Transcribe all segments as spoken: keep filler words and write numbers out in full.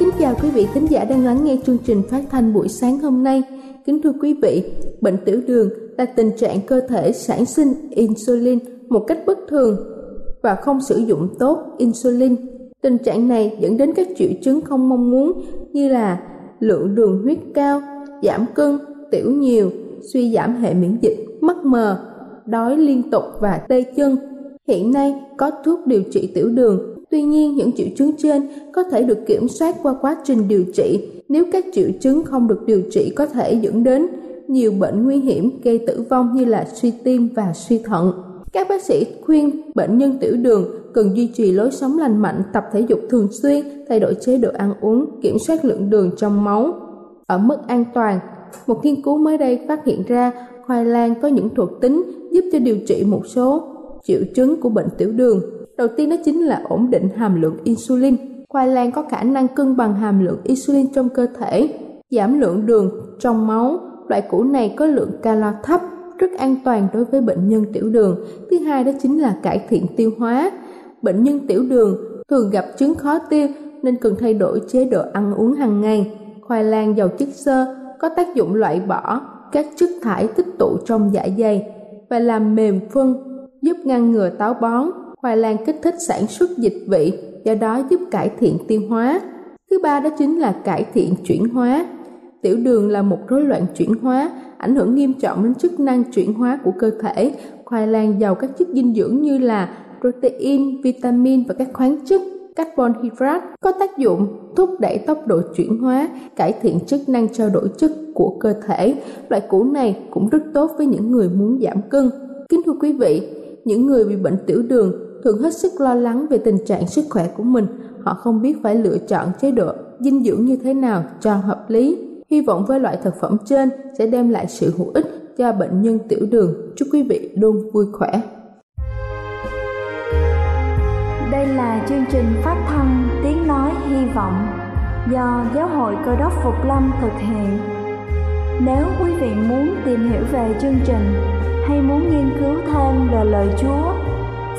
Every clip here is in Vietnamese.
Kính chào quý vị khán giả đang lắng nghe chương trình phát thanh buổi sáng hôm nay. Kính thưa quý vị, bệnh tiểu đường là tình trạng cơ thể sản sinh insulin một cách bất thường và không sử dụng tốt insulin. Tình trạng này dẫn đến các triệu chứng không mong muốn như là lượng đường huyết cao, giảm cân, tiểu nhiều, suy giảm hệ miễn dịch, mắt mờ, đói liên tục và tê chân. Hiện nay có thuốc điều trị tiểu đường. Tuy nhiên, những triệu chứng trên có thể được kiểm soát qua quá trình điều trị. Nếu các triệu chứng không được điều trị có thể dẫn đến nhiều bệnh nguy hiểm gây tử vong như là suy tim và suy thận. Các bác sĩ khuyên bệnh nhân tiểu đường cần duy trì lối sống lành mạnh, tập thể dục thường xuyên, thay đổi chế độ ăn uống, kiểm soát lượng đường trong máu ở mức an toàn. Một nghiên cứu mới đây phát hiện ra khoai lang có những thuộc tính giúp cho điều trị một số triệu chứng của bệnh tiểu đường. Đầu tiên đó chính là ổn định hàm lượng insulin. Khoai lang có khả năng cân bằng hàm lượng insulin trong cơ thể, giảm lượng đường trong máu. Loại củ này có lượng calo thấp, rất an toàn đối với bệnh nhân tiểu đường. Thứ hai đó chính là cải thiện tiêu hóa. Bệnh nhân tiểu đường thường gặp chứng khó tiêu nên cần thay đổi chế độ ăn uống hàng ngày. Khoai lang giàu chất xơ có tác dụng loại bỏ các chất thải tích tụ trong dạ dày và làm mềm phân, giúp ngăn ngừa táo bón. Khoai lang kích thích sản xuất dịch vị, do đó giúp cải thiện tiêu hóa. Thứ ba đó chính là cải thiện chuyển hóa. Tiểu đường là một rối loạn chuyển hóa, ảnh hưởng nghiêm trọng đến chức năng chuyển hóa của cơ thể. Khoai lang giàu các chất dinh dưỡng như là protein, vitamin và các khoáng chất, carbon hydrate có tác dụng thúc đẩy tốc độ chuyển hóa, cải thiện chức năng trao đổi chất của cơ thể. Loại củ này cũng rất tốt với những người muốn giảm cân. Kính thưa quý vị, những người bị bệnh tiểu đường thường hết sức lo lắng về tình trạng sức khỏe của mình. Họ không biết phải lựa chọn chế độ dinh dưỡng như thế nào cho hợp lý. Hy vọng với loại thực phẩm trên sẽ đem lại sự hữu ích cho bệnh nhân tiểu đường. Chúc quý vị luôn vui khỏe. Đây là chương trình phát thanh Tiếng Nói Hy Vọng do Giáo hội Cơ Đốc Phục Lâm thực hiện. Nếu quý vị muốn tìm hiểu về chương trình hay muốn nghiên cứu thêm về lời Chúa,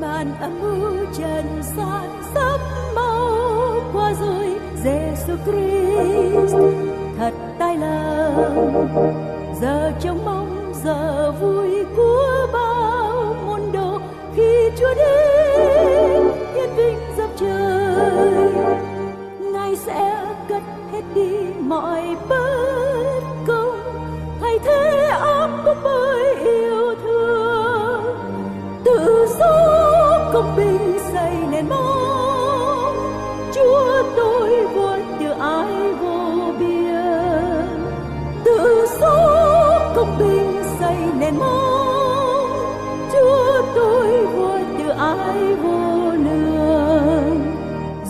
Màn âm u trần gian sắp mau qua rồi, Giêsu Christ thật tài lòng, giờ trông mong giờ vui của bao môn đồ khi Chúa mọi bất công, thay thế áp bức bởi yêu thương. Tự do công bình xây nền mong Chúa tôi vui từ ái vô biên. Tự do công bình xây nền mong Chúa tôi vui từ ái vô nương.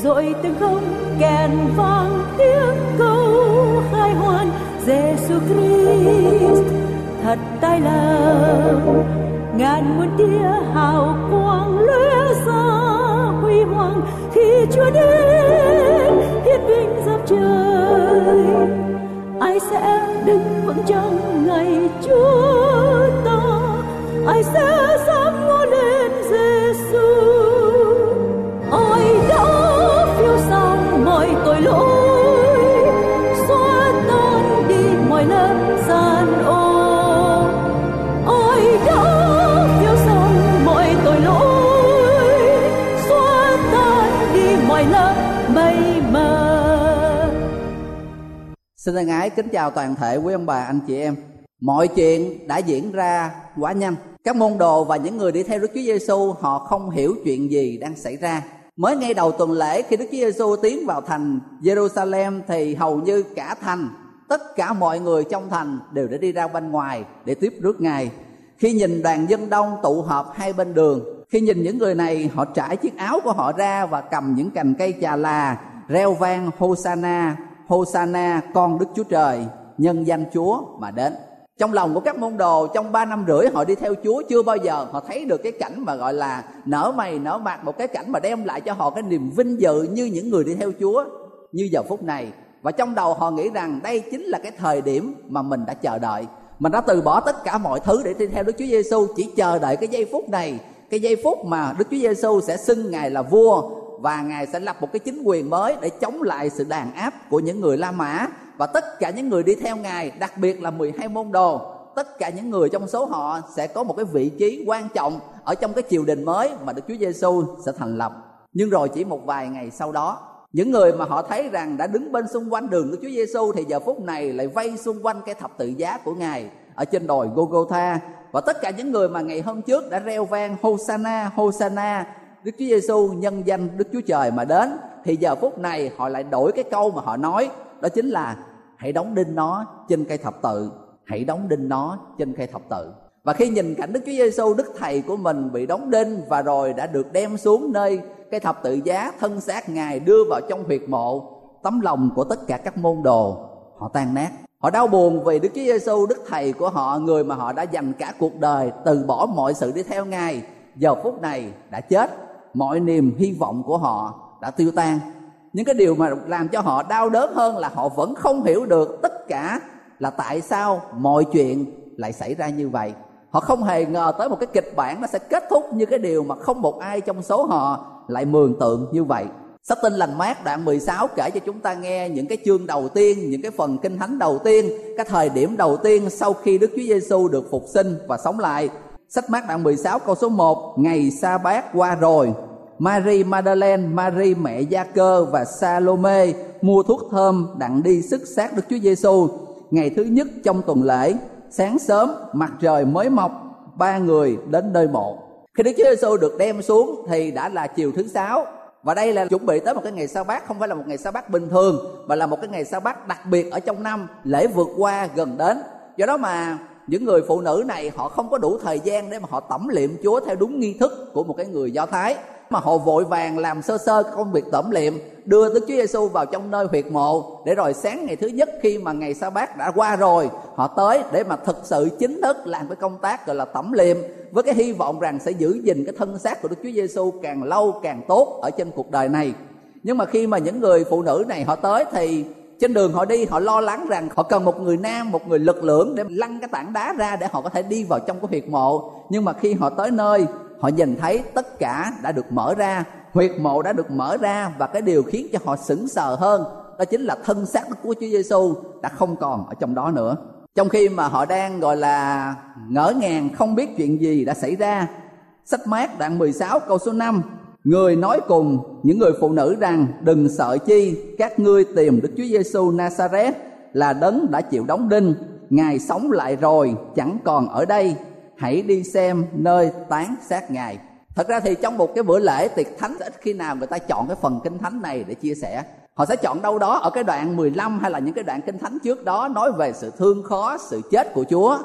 Rồi từng không kèn vang tiếng câu khai hoan Giêsu Christ thật tài lòng. Ngàn muôn tia hào quang lóe ra huy hoàng khi Chúa đến hiển vinh giáp trời. Ai sẽ đứng vững trong ngày Chúa ta? Ai sẽ dám ngó lên Giêsu? Ôi đã phiêu sang mọi tội lỗi, xóa tan đi mọi lớp gian ô. Xin thân ái kính chào toàn thể quý ông bà anh chị em. Mọi chuyện đã diễn ra quá nhanh. Các môn đồ và những người đi theo Đức Chúa Giêsu họ không hiểu chuyện gì đang xảy ra. Mới ngay đầu tuần lễ khi Đức Chúa Giêsu tiến vào thành Jerusalem thì hầu như cả thành, tất cả mọi người trong thành đều đã đi ra bên ngoài để tiếp rước Ngài. Khi nhìn đoàn dân đông tụ họp hai bên đường, khi nhìn những người này họ trải chiếc áo của họ ra và cầm những cành cây chà là reo vang Hôsanna, Hôsanna con Đức Chúa Trời, nhân danh Chúa mà đến. Trong lòng của các môn đồ trong ba năm rưỡi họ đi theo Chúa chưa bao giờ họ thấy được cái cảnh mà gọi là nở mày nở mặt, một cái cảnh mà đem lại cho họ cái niềm vinh dự như những người đi theo Chúa như giờ phút này. Và trong đầu họ nghĩ rằng đây chính là cái thời điểm mà mình đã chờ đợi. Mình đã từ bỏ tất cả mọi thứ để đi theo Đức Chúa Giêsu, chỉ chờ đợi cái giây phút này, cái giây phút mà Đức Chúa Giêsu sẽ xưng Ngài là vua và Ngài sẽ lập một cái chính quyền mới để chống lại sự đàn áp của những người La Mã và tất cả những người đi theo Ngài, đặc biệt là mười hai môn đồ. Tất cả những người trong số họ sẽ có một cái vị trí quan trọng ở trong cái triều đình mới mà Đức Chúa Giêsu sẽ thành lập. Nhưng rồi chỉ một vài ngày sau đó, những người mà họ thấy rằng đã đứng bên xung quanh đường Đức Chúa Giêsu thì giờ phút này lại vây xung quanh cái thập tự giá của Ngài ở trên đồi Gô-gô-tha. Và tất cả những người mà ngày hôm trước đã reo vang Hôsanna, Hôsanna, Đức Chúa Giêsu nhân danh Đức Chúa Trời mà đến, thì giờ phút này họ lại đổi cái câu mà họ nói, đó chính là hãy đóng đinh nó trên cây thập tự, hãy đóng đinh nó trên cây thập tự. Và khi nhìn cảnh Đức Chúa Giêsu, Đức Thầy của mình bị đóng đinh và rồi đã được đem xuống nơi cây thập tự giá, thân xác Ngài đưa vào trong huyệt mộ, tấm lòng của tất cả các môn đồ họ tan nát. Họ đau buồn vì Đức Chúa Giêsu, Đức Thầy của họ, người mà họ đã dành cả cuộc đời từ bỏ mọi sự đi theo Ngài, giờ phút này đã chết. Mọi niềm hy vọng của họ đã tiêu tan. Những cái điều mà làm cho họ đau đớn hơn là họ vẫn không hiểu được tất cả là tại sao mọi chuyện lại xảy ra như vậy. Họ không hề ngờ tới một cái kịch bản nó sẽ kết thúc như cái điều mà không một ai trong số họ lại mường tượng như vậy. Sách Tin Lành Mát đoạn mười sáu kể cho chúng ta nghe những cái chương đầu tiên, những cái phần kinh thánh đầu tiên, cái thời điểm đầu tiên sau khi Đức Chúa Giêsu được phục sinh và sống lại. Sách Mát đoạn mười sáu câu số một, ngày Sa-bát qua rồi, Mary Magdalene, Mary mẹ Gia-cơ và Sa-lô-mê mua thuốc thơm đặng đi xức xác Đức Chúa Giêsu. Ngày thứ nhất trong tuần lễ, sáng sớm mặt trời mới mọc, ba người đến nơi mộ. Khi Đức Chúa Giêsu được đem xuống thì đã là chiều thứ sáu, và đây là chuẩn bị tới một cái ngày Sa-bát, không phải là một ngày Sa-bát bình thường mà là một cái ngày Sa-bát đặc biệt ở trong năm, lễ vượt qua gần đến. Do đó mà những người phụ nữ này họ không có đủ thời gian để mà họ tẩm liệm Chúa theo đúng nghi thức của một cái người Do Thái, mà họ vội vàng làm sơ sơ công việc tẩm liệm, đưa Đức Chúa Giêsu vào trong nơi huyệt mộ, để rồi sáng ngày thứ nhất khi mà ngày Sa-bát đã qua rồi, họ tới để mà thực sự chính thức làm cái công tác gọi là tẩm liệm, với cái hy vọng rằng sẽ giữ gìn cái thân xác của Đức Chúa Giêsu càng lâu càng tốt ở trên cuộc đời này. Nhưng mà khi mà những người phụ nữ này họ tới thì trên đường họ đi, họ lo lắng rằng họ cần một người nam, một người lực lưỡng để lăn cái tảng đá ra để họ có thể đi vào trong cái huyệt mộ. Nhưng mà khi họ tới nơi, họ nhìn thấy tất cả đã được mở ra, huyệt mộ đã được mở ra, và cái điều khiến cho họ sững sờ hơn đó chính là thân xác của Chúa Giêsu đã không còn ở trong đó nữa. Trong khi mà họ đang gọi là ngỡ ngàng không biết chuyện gì đã xảy ra, sách Mát đoạn mười sáu câu số năm, người nói cùng những người phụ nữ rằng đừng sợ chi, các ngươi tìm Đức Chúa Giêsu Nazareth là Đấng đã chịu đóng đinh, Ngài sống lại rồi, chẳng còn ở đây. Hãy đi xem nơi tán xác Ngài. Thật ra thì trong một cái bữa lễ tiệc thánh ít khi nào người ta chọn cái phần kinh thánh này để chia sẻ. Họ sẽ chọn đâu đó ở cái đoạn mười lăm hay là những cái đoạn kinh thánh trước đó nói về sự thương khó, sự chết của Chúa.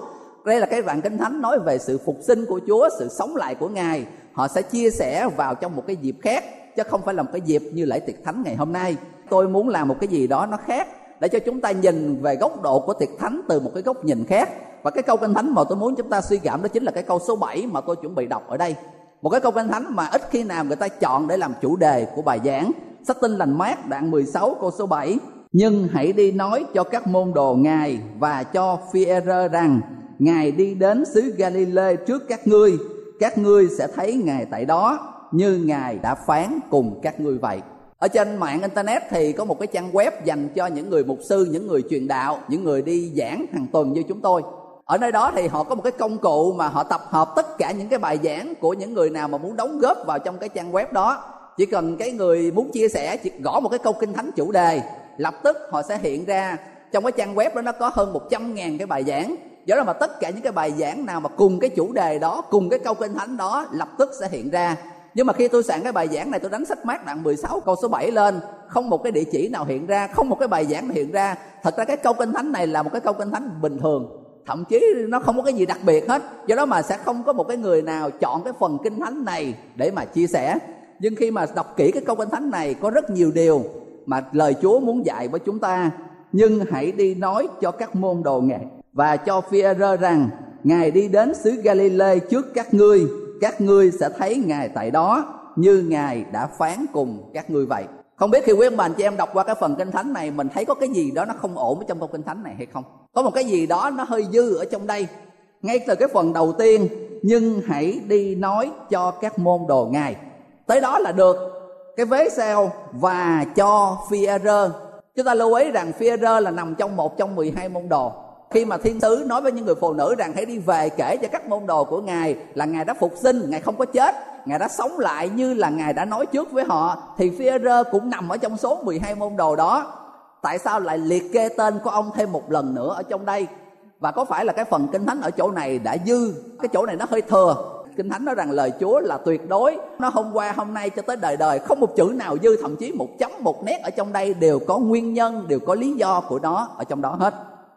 Đây là cái đoạn kinh thánh nói về sự phục sinh của Chúa, sự sống lại của Ngài. Họ sẽ chia sẻ vào trong một cái dịp khác, chứ không phải là một cái dịp như lễ tiệc thánh ngày hôm nay. Tôi muốn làm một cái gì đó nó khác để cho chúng ta nhìn về góc độ của tiệc thánh từ một cái góc nhìn khác. Và cái câu kinh thánh mà tôi muốn chúng ta suy gẫm đó chính là cái câu số bảy mà tôi chuẩn bị đọc ở đây. Một cái câu kinh thánh mà ít khi nào người ta chọn để làm chủ đề của bài giảng. Sách Tin Lành Mát đoạn mười sáu câu số bảy: "Nhưng hãy đi nói cho các môn đồ Ngài và cho Phi-e-rơ rằng Ngài đi đến xứ Galilê trước các ngươi, các ngươi sẽ thấy Ngài tại đó như Ngài đã phán cùng các ngươi vậy." Ở trên mạng internet thì có một cái trang web dành cho những người mục sư, những người truyền đạo, những người đi giảng hàng tuần như chúng tôi. Ở nơi đó thì họ có một cái công cụ mà họ tập hợp tất cả những cái bài giảng của những người nào mà muốn đóng góp vào trong cái trang web đó. Chỉ cần cái người muốn chia sẻ chỉ gõ một cái câu kinh thánh chủ đề, lập tức họ sẽ hiện ra. Trong cái trang web đó nó có hơn một trăm nghìn cái bài giảng. Do đó mà tất cả những cái bài giảng nào mà cùng cái chủ đề đó, cùng cái câu kinh thánh đó lập tức sẽ hiện ra. Nhưng mà khi tôi soạn cái bài giảng này, tôi đánh sách Mát đoạn mười sáu câu số bảy lên, không một cái địa chỉ nào hiện ra, không một cái bài giảng nào hiện ra. Thật ra cái câu kinh thánh này là một cái câu kinh thánh bình thường, thậm chí nó không có cái gì đặc biệt hết. Do đó mà sẽ không có một cái người nào chọn cái phần kinh thánh này để mà chia sẻ. Nhưng khi mà đọc kỹ cái câu kinh thánh này, có rất nhiều điều mà lời Chúa muốn dạy với chúng ta. "Nhưng hãy đi nói cho các môn đồ Ngài và cho Phi-e-rơ rằng Ngài đi đến xứ Galilê trước các ngươi, các ngươi sẽ thấy Ngài tại đó như Ngài đã phán cùng các ngươi vậy." Không biết khi quý ông bà anh chị em đọc qua cái phần kinh thánh này, mình thấy có cái gì đó nó không ổn trong câu kinh thánh này hay không? Có một cái gì đó nó hơi dư ở trong đây. Ngay từ cái phần đầu tiên, "Nhưng hãy đi nói cho các môn đồ Ngài", tới đó là được. Cái vế sau, "và cho Phi-e-rơ", chúng ta lưu ý rằng Phi-e-rơ là nằm trong một trong mười hai môn đồ. Khi mà thiên sứ nói với những người phụ nữ rằng hãy đi về kể cho các môn đồ của Ngài là Ngài đã phục sinh, Ngài không có chết, Ngài đã sống lại như là Ngài đã nói trước với họ, thì Phi-e-rơ cũng nằm ở trong số mười hai môn đồ đó. Tại sao lại liệt kê tên của ông thêm một lần nữa ở trong đây? Và có phải là cái phần kinh thánh ở chỗ này đã dư, cái chỗ này nó hơi thừa? Kinh thánh nói rằng lời Chúa là tuyệt đối, nó hôm qua hôm nay cho tới đời đời, không một chữ nào dư, thậm chí một chấm một nét ở trong đây đều có nguyên nhân, đều có lý do của nó ở trong đó hết.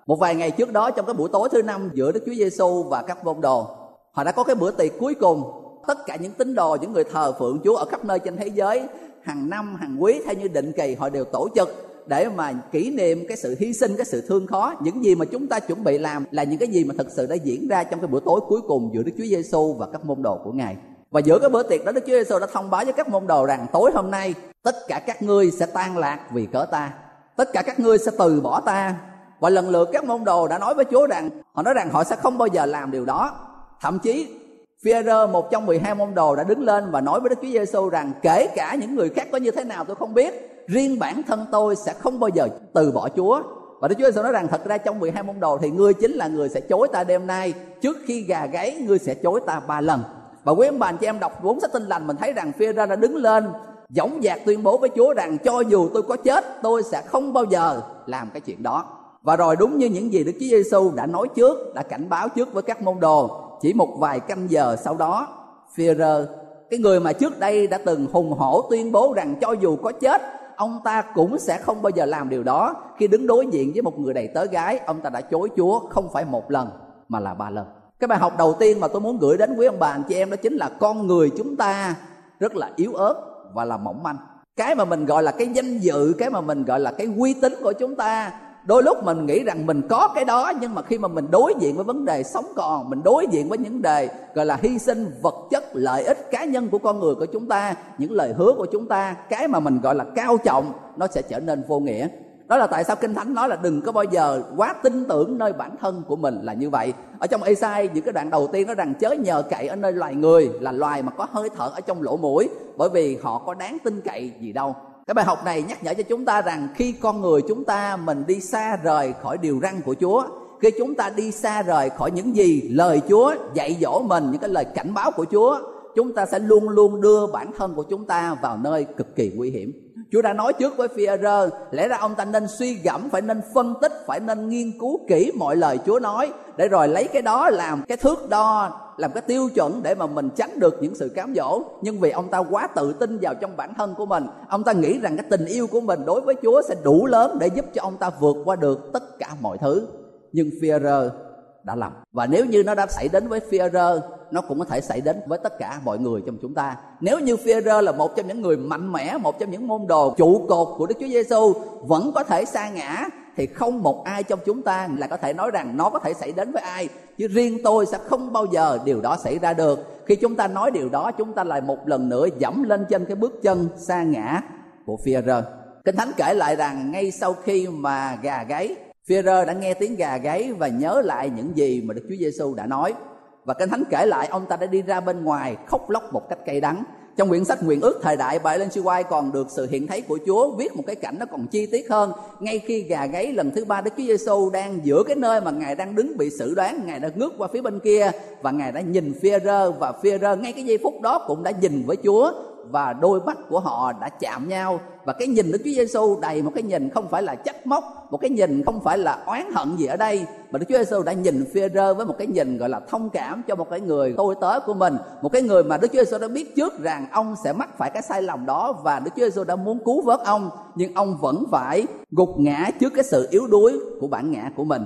Một vài ngày trước đó, trong cái buổi tối thứ năm giữa Đức Chúa Giêsu và các môn đồ, họ đã có cái bữa tiệc cuối cùng. Tất cả những tín đồ, những người thờ phượng Chúa ở khắp nơi trên thế giới, hàng năm, hàng quý theo như định kỳ họ đều tổ chức để mà kỷ niệm cái sự hy sinh, cái sự thương khó. Những gì mà chúng ta chuẩn bị làm là những cái gì mà thật sự đã diễn ra trong cái bữa tối cuối cùng giữa Đức Chúa Giêsu và các môn đồ của Ngài. Và giữa cái bữa tiệc đó, Đức Chúa Giêsu đã thông báo với các môn đồ rằng tối hôm nay tất cả các ngươi sẽ tan lạc vì cớ ta, tất cả các ngươi sẽ từ bỏ ta. Và lần lượt các môn đồ đã nói với Chúa rằng họ nói rằng họ sẽ không bao giờ làm điều đó. Thậm chí Phi-e-rơ, một trong mười hai môn đồ, đã đứng lên và nói với Đức Chúa Giêsu rằng kể cả những người khác có như thế nào tôi không biết, riêng bản thân tôi sẽ không bao giờ từ bỏ Chúa. Và Đức Chúa Giêsu nói rằng thật ra trong mười hai môn đồ thì ngươi chính là người sẽ chối ta đêm nay, trước khi gà gáy ngươi sẽ chối ta ba lần. Và quý ông bà anh chị em đọc cuốn sách Tin Lành, mình thấy rằng Phi-e-rơ đã đứng lên dõng dạc tuyên bố với Chúa rằng cho dù tôi có chết tôi sẽ không bao giờ làm cái chuyện đó. Và rồi đúng như những gì Đức Chúa Giêsu đã nói trước, đã cảnh báo trước với các môn đồ, chỉ một vài canh giờ sau đó, Phi-e-rơ, cái người mà trước đây đã từng hùng hổ tuyên bố rằng cho dù có chết, ông ta cũng sẽ không bao giờ làm điều đó, khi đứng đối diện với một người đầy tớ gái, ông ta đã chối Chúa không phải một lần mà là ba lần. Cái bài học đầu tiên mà tôi muốn gửi đến quý ông bà anh chị em đó chính là con người chúng ta rất là yếu ớt và là mỏng manh. Cái mà mình gọi là cái danh dự, cái mà mình gọi là cái uy tín của chúng ta, đôi lúc mình nghĩ rằng mình có cái đó, nhưng mà khi mà mình đối diện với vấn đề sống còn, mình đối diện với những đề gọi là hy sinh vật chất, lợi ích cá nhân của con người của chúng ta, những lời hứa của chúng ta, cái mà mình gọi là cao trọng, nó sẽ trở nên vô nghĩa. Đó là tại sao Kinh Thánh nói là đừng có bao giờ quá tin tưởng nơi bản thân của mình là như vậy. Ở trong Ê-sai, những cái đoạn đầu tiên nói rằng chớ nhờ cậy ở nơi loài người, là loài mà có hơi thở ở trong lỗ mũi, bởi vì họ có đáng tin cậy gì đâu. Cái bài học này nhắc nhở cho chúng ta rằng khi con người chúng ta mình đi xa rời khỏi điều răn của Chúa, khi chúng ta đi xa rời khỏi những gì lời Chúa dạy dỗ mình, những cái lời cảnh báo của Chúa, chúng ta sẽ luôn luôn đưa bản thân của chúng ta vào nơi cực kỳ nguy hiểm. Chúa đã nói trước với Phi-e-rơ, lẽ ra ông ta nên suy gẫm, phải nên phân tích, phải nên nghiên cứu kỹ mọi lời Chúa nói, để rồi lấy cái đó làm cái thước đo, làm cái tiêu chuẩn để mà mình tránh được những sự cám dỗ. Nhưng vì ông ta quá tự tin vào trong bản thân của mình, ông ta nghĩ rằng cái tình yêu của mình đối với Chúa sẽ đủ lớn để giúp cho ông ta vượt qua được tất cả mọi thứ. Nhưng Phi-e-rơ đã lầm. Và nếu như nó đã xảy đến với Phi-e-rơ, nó cũng có thể xảy đến với tất cả mọi người trong chúng ta. Nếu như Phi-e-rơ là một trong những người mạnh mẽ, một trong những môn đồ trụ cột của Đức Chúa Giê-xu vẫn có thể sa ngã, thì không một ai trong chúng ta là có thể nói rằng nó có thể xảy đến với ai. Chứ riêng tôi sẽ không bao giờ điều đó xảy ra được. Khi chúng ta nói điều đó, chúng ta lại một lần nữa dẫm lên trên cái bước chân sa ngã của Phi-e-rơ. Kinh Thánh kể lại rằng ngay sau khi mà gà gáy, Phi-e-rơ đã nghe tiếng gà gáy và nhớ lại những gì mà Đức Chúa Giê-xu đã nói. Và Kinh Thánh kể lại ông ta đã đi ra bên ngoài khóc lóc một cách cay đắng. Trong quyển sách Nguyện Ước Thời Đại, bà Ellen G. White còn được sự hiện thấy của Chúa viết một cái cảnh nó còn chi tiết hơn. Ngay khi gà gáy lần thứ ba, Đức Chúa Giê-xu đang giữa cái nơi mà Ngài đang đứng bị xử đoán, Ngài đã ngước qua phía bên kia và Ngài đã nhìn Phi-e-rơ, và Phi-e-rơ ngay cái giây phút đó cũng đã nhìn với Chúa, và đôi mắt của họ đã chạm nhau. Và cái nhìn Đức Chúa Giê-xu đầy một cái nhìn không phải là trách móc, một cái nhìn không phải là oán hận gì ở đây, mà Đức Chúa Giê-xu đã nhìn Phi-e-rơ với một cái nhìn gọi là thông cảm cho một cái người tôi tớ của mình, một cái người mà Đức Chúa Giê-xu đã biết trước rằng ông sẽ mắc phải cái sai lầm đó, và Đức Chúa Giê-xu đã muốn cứu vớt ông, nhưng ông vẫn phải gục ngã trước cái sự yếu đuối của bản ngã của mình.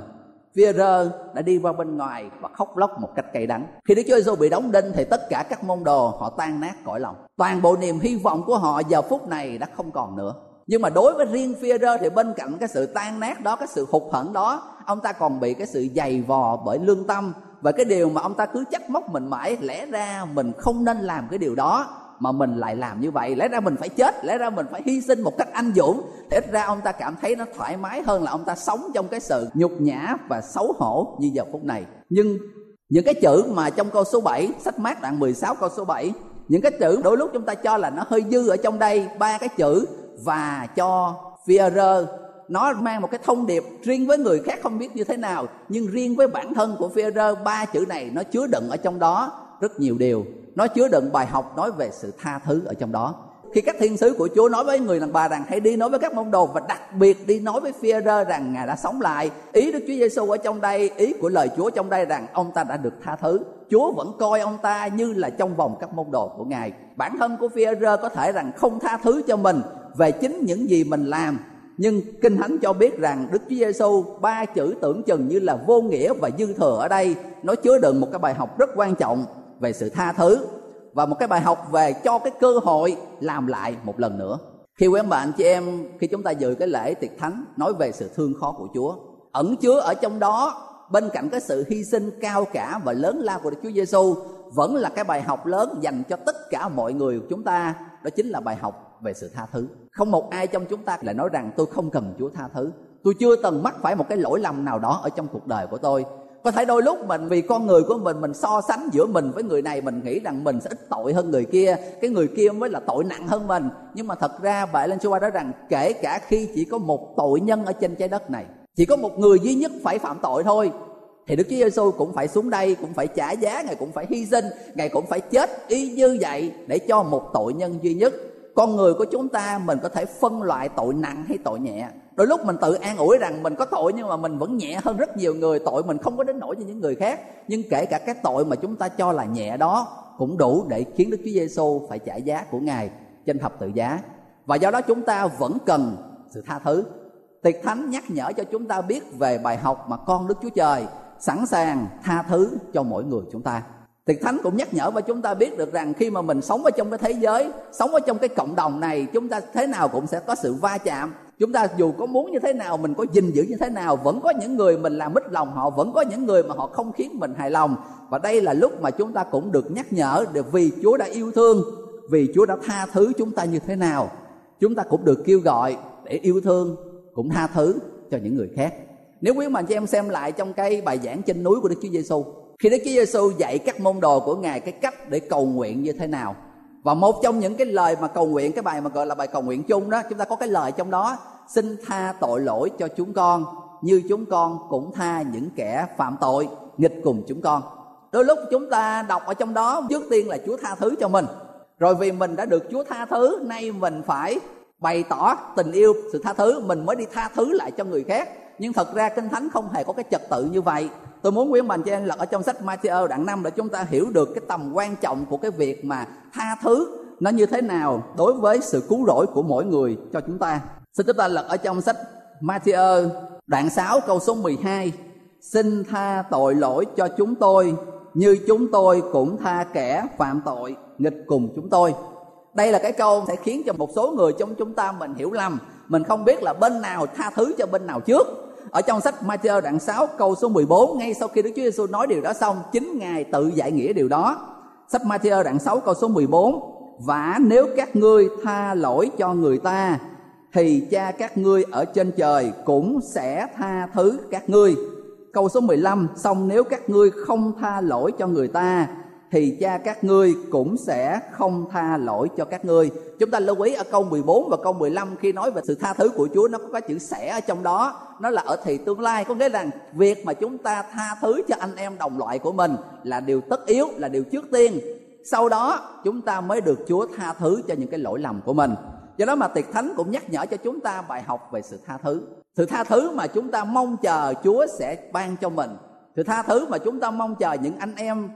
Phi-e-rơ đã đi qua bên ngoài và khóc lóc một cách cay đắng. Khi Đức Chúa Giê-xu bị đóng đinh thì tất cả các môn đồ họ tan nát cõi lòng. Toàn bộ niềm hy vọng của họ giờ phút này đã không còn nữa. Nhưng mà đối với riêng Phi-e-rơ thì bên cạnh cái sự tan nát đó, cái sự hụt hẫng đó, ông ta còn bị cái sự dày vò bởi lương tâm. Và cái điều mà ông ta cứ trách móc mình mãi, lẽ ra mình không nên làm cái điều đó mà mình lại làm như vậy, lẽ ra mình phải chết, lẽ ra mình phải hy sinh một cách anh dũng. Thì ít ra ông ta cảm thấy nó thoải mái hơn là ông ta sống trong cái sự nhục nhã và xấu hổ như giờ phút này. Nhưng những cái chữ mà trong câu số bảy, sách Mát đoạn mười sáu câu số bảy, những cái chữ đôi lúc chúng ta cho là nó hơi dư ở trong đây, ba cái chữ và cho Phi-e-rơ, nó mang một cái thông điệp riêng với người khác không biết như thế nào, nhưng riêng với bản thân của Phi-e-rơ, ba chữ này nó chứa đựng ở trong đó rất nhiều điều. Nó chứa đựng bài học nói về sự tha thứ ở trong đó. Khi các thiên sứ của Chúa nói với người đàn bà rằng hãy đi nói với các môn đồ, và đặc biệt đi nói với Phi-e-rơ rằng Ngài đã sống lại, ý Đức Chúa Giê-xu ở trong đây, ý của lời Chúa trong đây rằng ông ta đã được tha thứ. Chúa vẫn coi ông ta như là trong vòng các môn đồ của Ngài. Bản thân của Phi-e-rơ có thể rằng không tha thứ cho mình về chính những gì mình làm, nhưng Kinh Thánh cho biết rằng Đức Chúa Giê-xu, ba chữ tưởng chừng như là vô nghĩa và dư thừa ở đây, nó chứa đựng một cái bài học rất quan trọng về sự tha thứ, và một cái bài học về cho cái cơ hội làm lại một lần nữa. Khi quý bạn chị em, khi chúng ta dự cái lễ tiệc thánh nói về sự thương khó của Chúa, ẩn chứa ở trong đó, bên cạnh cái sự hy sinh cao cả và lớn lao của Đức Chúa Giê-xu, vẫn là cái bài học lớn dành cho tất cả mọi người của chúng ta, đó chính là bài học về sự tha thứ. Không một ai trong chúng ta lại nói rằng tôi không cần Chúa tha thứ, tôi chưa từng mắc phải một cái lỗi lầm nào đó ở trong cuộc đời của tôi. Có thể đôi lúc mình vì con người của mình, mình so sánh giữa mình với người này, mình nghĩ rằng mình sẽ ít tội hơn người kia, cái người kia mới là tội nặng hơn mình. Nhưng mà thật ra bà Ellen G. White nói rằng kể cả khi chỉ có một tội nhân ở trên trái đất này, chỉ có một người duy nhất phải phạm tội thôi, thì Đức Chúa Giê-xu cũng phải xuống đây, cũng phải trả giá, Ngài cũng phải hy sinh, Ngài cũng phải chết y như vậy để cho một tội nhân duy nhất. Con người của chúng ta mình có thể phân loại tội nặng hay tội nhẹ. Đôi lúc mình tự an ủi rằng mình có tội nhưng mà mình vẫn nhẹ hơn rất nhiều người, tội mình không có đến nỗi như những người khác. Nhưng kể cả cái tội mà chúng ta cho là nhẹ đó cũng đủ để khiến Đức Chúa Giê-xu phải trả giá của Ngài trên thập tự giá. Và do đó chúng ta vẫn cần sự tha thứ. Tiệc Thánh nhắc nhở cho chúng ta biết về bài học mà con Đức Chúa Trời sẵn sàng tha thứ cho mỗi người chúng ta. Tiệc Thánh cũng nhắc nhở và chúng ta biết được rằng khi mà mình sống ở trong cái thế giới, sống ở trong cái cộng đồng này, chúng ta thế nào cũng sẽ có sự va chạm. Chúng ta dù có muốn như thế nào, mình có gìn giữ như thế nào, vẫn có những người mình làm mít lòng họ, vẫn có những người mà họ không khiến mình hài lòng. Và đây là lúc mà chúng ta cũng được nhắc nhở được vì Chúa đã yêu thương, vì Chúa đã tha thứ chúng ta như thế nào, chúng ta cũng được kêu gọi để yêu thương, cũng tha thứ cho những người khác. Nếu quý mạnh cho em xem lại trong cái bài giảng trên núi của Đức Chúa Giê-xu, khi Đức Chúa Giê-xu dạy các môn đồ của Ngài cái cách để cầu nguyện như thế nào, và một trong những cái lời mà cầu nguyện, cái bài mà gọi là bài cầu nguyện chung đó, chúng ta có cái lời trong đó: xin tha tội lỗi cho chúng con như chúng con cũng tha những kẻ phạm tội nghịch cùng chúng con. Đôi lúc chúng ta đọc ở trong đó, trước tiên là Chúa tha thứ cho mình, rồi vì mình đã được Chúa tha thứ, nay mình phải bày tỏ tình yêu, sự tha thứ, mình mới đi tha thứ lại cho người khác. Nhưng thật ra Kinh Thánh không hề có cái trật tự như vậy. Tôi muốn quyên mình cho anh lật ở trong sách Matthew đoạn năm để chúng ta hiểu được cái tầm quan trọng của cái việc mà tha thứ nó như thế nào đối với sự cứu rỗi của mỗi người cho chúng ta. Xin chúng ta lật ở trong sách Matthew đoạn sáu câu số mười hai. Xin tha tội lỗi cho chúng tôi như chúng tôi cũng tha kẻ phạm tội nghịch cùng chúng tôi. Đây là cái câu sẽ khiến cho một số người trong chúng ta mình hiểu lầm. Mình không biết là bên nào tha thứ cho bên nào trước. Ở trong sách Matthew đoạn sáu câu số mười bốn, ngay sau khi Đức Chúa Giêsu nói điều đó xong, chính Ngài tự giải nghĩa điều đó. Sách Matthew đoạn sáu câu số mười bốn: Và nếu các ngươi tha lỗi cho người ta thì Cha các ngươi ở trên trời cũng sẽ tha thứ các ngươi. Câu số mười lăm: Song nếu các ngươi không tha lỗi cho người ta thì Cha các ngươi cũng sẽ không tha lỗi cho các ngươi. Chúng ta lưu ý ở câu mười bốn và câu mười lăm, khi nói về sự tha thứ của Chúa, nó có cái chữ sẽ ở trong đó. Nó là ở thì tương lai, có nghĩa rằng việc mà chúng ta tha thứ cho anh em đồng loại của mình là điều tất yếu, là điều trước tiên. Sau đó chúng ta mới được Chúa tha thứ cho những cái lỗi lầm của mình. Do đó mà Tiệc Thánh cũng nhắc nhở cho chúng ta bài học về sự tha thứ. Sự tha thứ mà chúng ta mong chờ Chúa sẽ ban cho mình. Sự tha thứ mà chúng ta mong chờ những anh em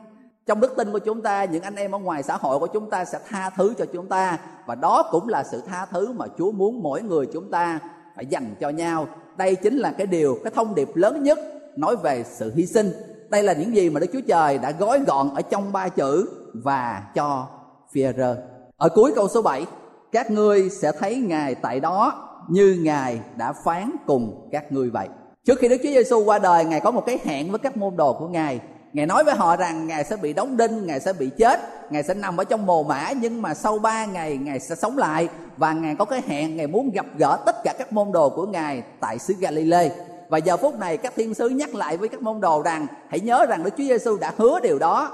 trong đức tin của chúng ta, những anh em ở ngoài xã hội của chúng ta sẽ tha thứ cho chúng ta. Và đó cũng là sự tha thứ mà Chúa muốn mỗi người chúng ta phải dành cho nhau. Đây chính là cái điều, cái thông điệp lớn nhất nói về sự hy sinh. Đây là những gì mà Đức Chúa Trời đã gói gọn ở trong ba chữ và cho Phi-e-rơ. Ở cuối câu số bảy, các ngươi sẽ thấy Ngài tại đó như Ngài đã phán cùng các ngươi vậy. Trước khi Đức Chúa Giê-xu qua đời, Ngài có một cái hẹn với các môn đồ của Ngài. Ngài nói với họ rằng Ngài sẽ bị đóng đinh, Ngài sẽ bị chết, Ngài sẽ nằm ở trong mồ mả, nhưng mà sau ba ngày Ngài sẽ sống lại. Và Ngài có cái hẹn, Ngài muốn gặp gỡ tất cả các môn đồ của Ngài tại xứ Galilê. Và giờ phút này các thiên sứ nhắc lại với các môn đồ rằng hãy nhớ rằng Đức Chúa Giê-xu đã hứa điều đó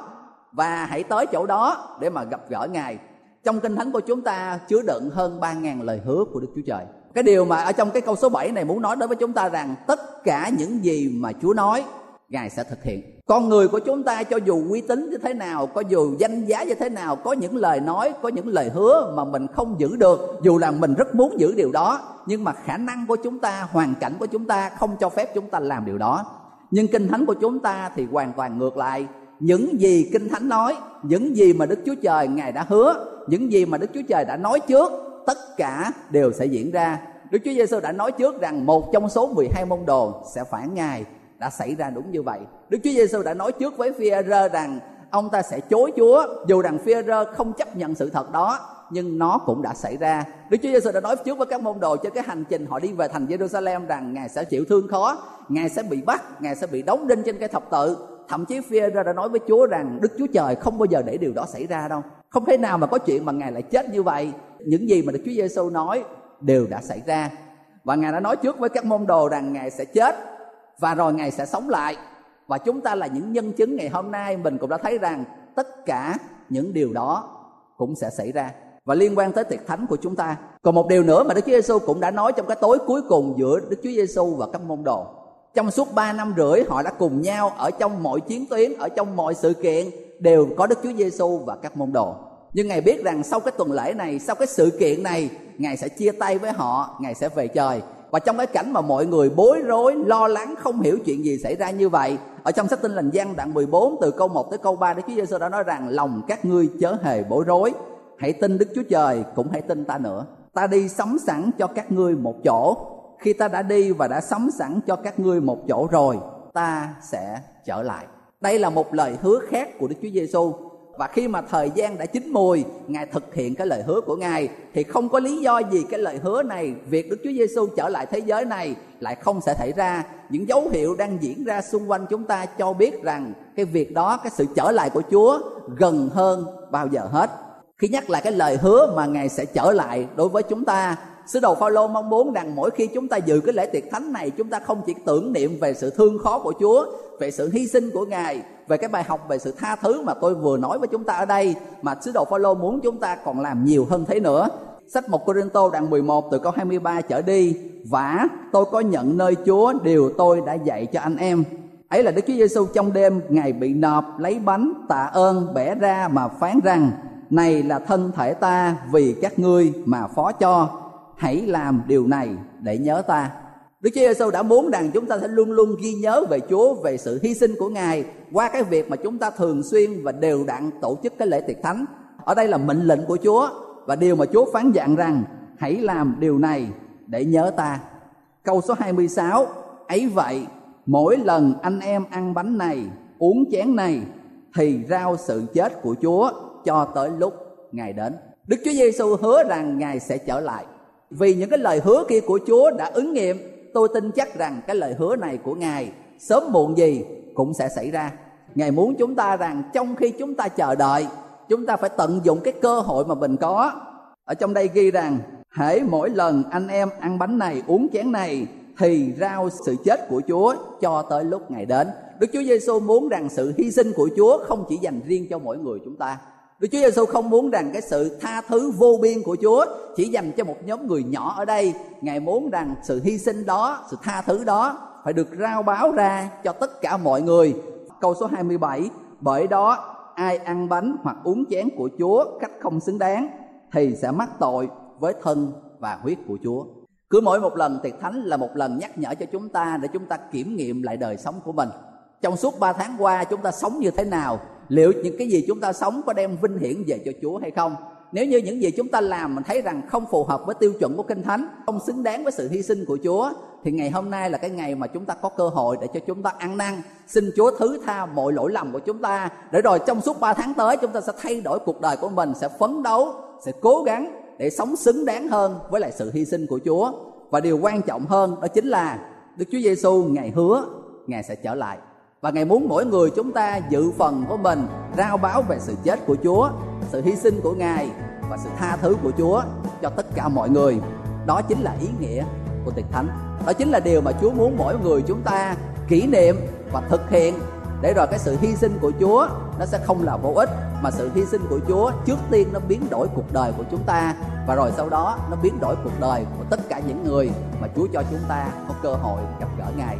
và hãy tới chỗ đó để mà gặp gỡ Ngài. Trong Kinh Thánh của chúng ta chứa đựng hơn ba nghìn lời hứa của Đức Chúa Trời. Cái điều mà ở trong cái câu số bảy này muốn nói đối với chúng ta rằng tất cả những gì mà Chúa nói, Ngài sẽ thực hiện. Con người của chúng ta cho dù uy tín như thế nào, có dù danh giá như thế nào, có những lời nói, có những lời hứa mà mình không giữ được, dù là mình rất muốn giữ điều đó, nhưng mà khả năng của chúng ta, hoàn cảnh của chúng ta không cho phép chúng ta làm điều đó. Nhưng Kinh Thánh của chúng ta thì hoàn toàn ngược lại. Những gì Kinh Thánh nói, những gì mà Đức Chúa Trời Ngài đã hứa, những gì mà Đức Chúa Trời đã nói trước, tất cả đều sẽ diễn ra. Đức Chúa Giê-xu đã nói trước rằng một trong số mười hai môn đồ sẽ phản Ngài. Đã xảy ra đúng như vậy. Đức Chúa Giê-xu đã nói trước với Phi-e-rơ rằng ông ta sẽ chối Chúa, dù rằng Phi-e-rơ không chấp nhận sự thật đó, nhưng nó cũng đã xảy ra. Đức Chúa Giê-xu đã nói trước với các môn đồ trên cái hành trình họ đi về thành Giê-ru-sa-lem rằng Ngài sẽ chịu thương khó, Ngài sẽ bị bắt, Ngài sẽ bị đóng đinh trên cái thập tự. Thậm chí Phi-e-rơ đã nói với Chúa rằng Đức Chúa Trời không bao giờ để điều đó xảy ra đâu. Không thể nào mà có chuyện mà Ngài lại chết như vậy. Những gì mà Đức Chúa Giê-xu nói đều đã xảy ra. Và Ngài đã nói trước với các môn đồ rằng Ngài sẽ chết và rồi Ngài sẽ sống lại. Và chúng ta là những nhân chứng ngày hôm nay, mình cũng đã thấy rằng tất cả những điều đó cũng sẽ xảy ra. Và liên quan tới Tiệc Thánh của chúng ta, còn một điều nữa mà Đức Chúa Giê-xu cũng đã nói trong cái tối cuối cùng giữa Đức Chúa Giê-xu và các môn đồ. Trong suốt ba năm rưỡi họ đã cùng nhau ở trong mọi chiến tuyến, ở trong mọi sự kiện đều có Đức Chúa Giê-xu và các môn đồ. Nhưng Ngài biết rằng sau cái tuần lễ này, sau cái sự kiện này, Ngài sẽ chia tay với họ, Ngài sẽ về trời. Và trong cái cảnh mà mọi người bối rối, lo lắng, không hiểu chuyện gì xảy ra như vậy, ở trong sách Tin Lành Giăng đoạn mười bốn từ câu một tới câu ba, Đức Chúa Giê-xu đã nói rằng lòng các ngươi chớ hề bối rối, hãy tin Đức Chúa Trời cũng hãy tin ta nữa. Ta đi sắm sẵn cho các ngươi một chỗ, khi ta đã đi và đã sắm sẵn cho các ngươi một chỗ rồi, ta sẽ trở lại. Đây là một lời hứa khác của Đức Chúa Giê-xu. Và khi mà thời gian đã chín mùi, Ngài thực hiện cái lời hứa của Ngài, thì không có lý do gì cái lời hứa này, việc Đức Chúa Giê-xu trở lại thế giới này lại không sẽ xảy ra. Những dấu hiệu đang diễn ra xung quanh chúng ta cho biết rằng cái việc đó, cái sự trở lại của Chúa gần hơn bao giờ hết. Khi nhắc lại cái lời hứa mà Ngài sẽ trở lại đối với chúng ta, Sứ đồ Phao-lô mong muốn rằng mỗi khi chúng ta dự cái lễ Tiệc Thánh này, chúng ta không chỉ tưởng niệm về sự thương khó của Chúa, về sự hy sinh của Ngài, về cái bài học về sự tha thứ mà tôi vừa nói với chúng ta ở đây, mà Sứ đồ Phao-lô muốn chúng ta còn làm nhiều hơn thế nữa. Sách một Cô-rinh-tô đoạn mười một từ câu hai mươi ba trở đi: Vả tôi có nhận nơi Chúa điều tôi đã dạy cho anh em. Ấy là Đức Chúa Giê-xu trong đêm Ngài bị nộp, lấy bánh tạ ơn bẻ ra mà phán rằng: Này là thân thể ta vì các ngươi mà phó cho, hãy làm điều này để nhớ ta. Đức Chúa Giêsu đã muốn rằng chúng ta sẽ luôn luôn ghi nhớ về Chúa, về sự hy sinh của Ngài qua cái việc mà chúng ta thường xuyên và đều đặn tổ chức cái lễ tiệc thánh. Ở đây là mệnh lệnh của Chúa và điều mà Chúa phán dặn rằng hãy làm điều này để nhớ ta. Câu số hai mươi sáu, ấy vậy mỗi lần anh em ăn bánh này, uống chén này thì rao sự chết của Chúa cho tới lúc Ngài đến. Đức Chúa Giêsu hứa rằng Ngài sẽ trở lại. Vì những cái lời hứa kia của Chúa đã ứng nghiệm, tôi tin chắc rằng cái lời hứa này của Ngài sớm muộn gì cũng sẽ xảy ra. Ngài muốn chúng ta rằng trong khi chúng ta chờ đợi, chúng ta phải tận dụng cái cơ hội mà mình có. Ở trong đây ghi rằng hễ mỗi lần anh em ăn bánh này, uống chén này thì rao sự chết của Chúa cho tới lúc Ngài đến. Đức Chúa Giêsu muốn rằng sự hy sinh của Chúa không chỉ dành riêng cho mỗi người chúng ta. Đức Chúa Giêsu không muốn rằng cái sự tha thứ vô biên của Chúa chỉ dành cho một nhóm người nhỏ ở đây. Ngài muốn rằng sự hy sinh đó, sự tha thứ đó phải được rao báo ra cho tất cả mọi người. Câu số hai mươi bảy, bởi đó ai ăn bánh hoặc uống chén của Chúa cách không xứng đáng thì sẽ mắc tội với thân và huyết của Chúa. Cứ mỗi một lần tiệc thánh là một lần nhắc nhở cho chúng ta để chúng ta kiểm nghiệm lại đời sống của mình. Trong suốt ba tháng qua chúng ta sống như thế nào? Liệu những cái gì chúng ta sống có đem vinh hiển về cho Chúa hay không? Nếu như những gì chúng ta làm mình thấy rằng không phù hợp với tiêu chuẩn của Kinh Thánh, không xứng đáng với sự hy sinh của Chúa, thì ngày hôm nay là cái ngày mà chúng ta có cơ hội để cho chúng ta ăn năn, xin Chúa thứ tha mọi lỗi lầm của chúng ta, để rồi trong suốt ba tháng tới chúng ta sẽ thay đổi cuộc đời của mình, sẽ phấn đấu, sẽ cố gắng để sống xứng đáng hơn với lại sự hy sinh của Chúa. Và điều quan trọng hơn đó chính là Đức Chúa Giêsu Ngài hứa Ngài sẽ trở lại. Và Ngài muốn mỗi người chúng ta dự phần của mình rao báo về sự chết của Chúa, sự hy sinh của Ngài và sự tha thứ của Chúa cho tất cả mọi người. Đó chính là ý nghĩa của tiệc thánh. Đó chính là điều mà Chúa muốn mỗi người chúng ta kỷ niệm và thực hiện. Để rồi cái sự hy sinh của Chúa nó sẽ không là vô ích, mà sự hy sinh của Chúa trước tiên nó biến đổi cuộc đời của chúng ta, và rồi sau đó nó biến đổi cuộc đời của tất cả những người mà Chúa cho chúng ta có cơ hội gặp gỡ Ngài.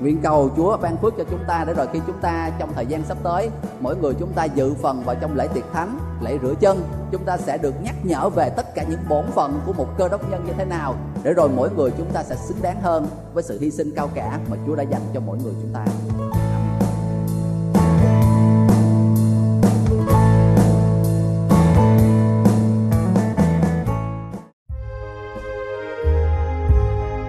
Nguyện cầu Chúa ban phước cho chúng ta để rồi khi chúng ta trong thời gian sắp tới, mỗi người chúng ta dự phần vào trong lễ tiệc thánh, lễ rửa chân, chúng ta sẽ được nhắc nhở về tất cả những bổn phận của một cơ đốc nhân như thế nào, để rồi mỗi người chúng ta sẽ xứng đáng hơn với sự hy sinh cao cả mà Chúa đã dành cho mỗi người chúng ta.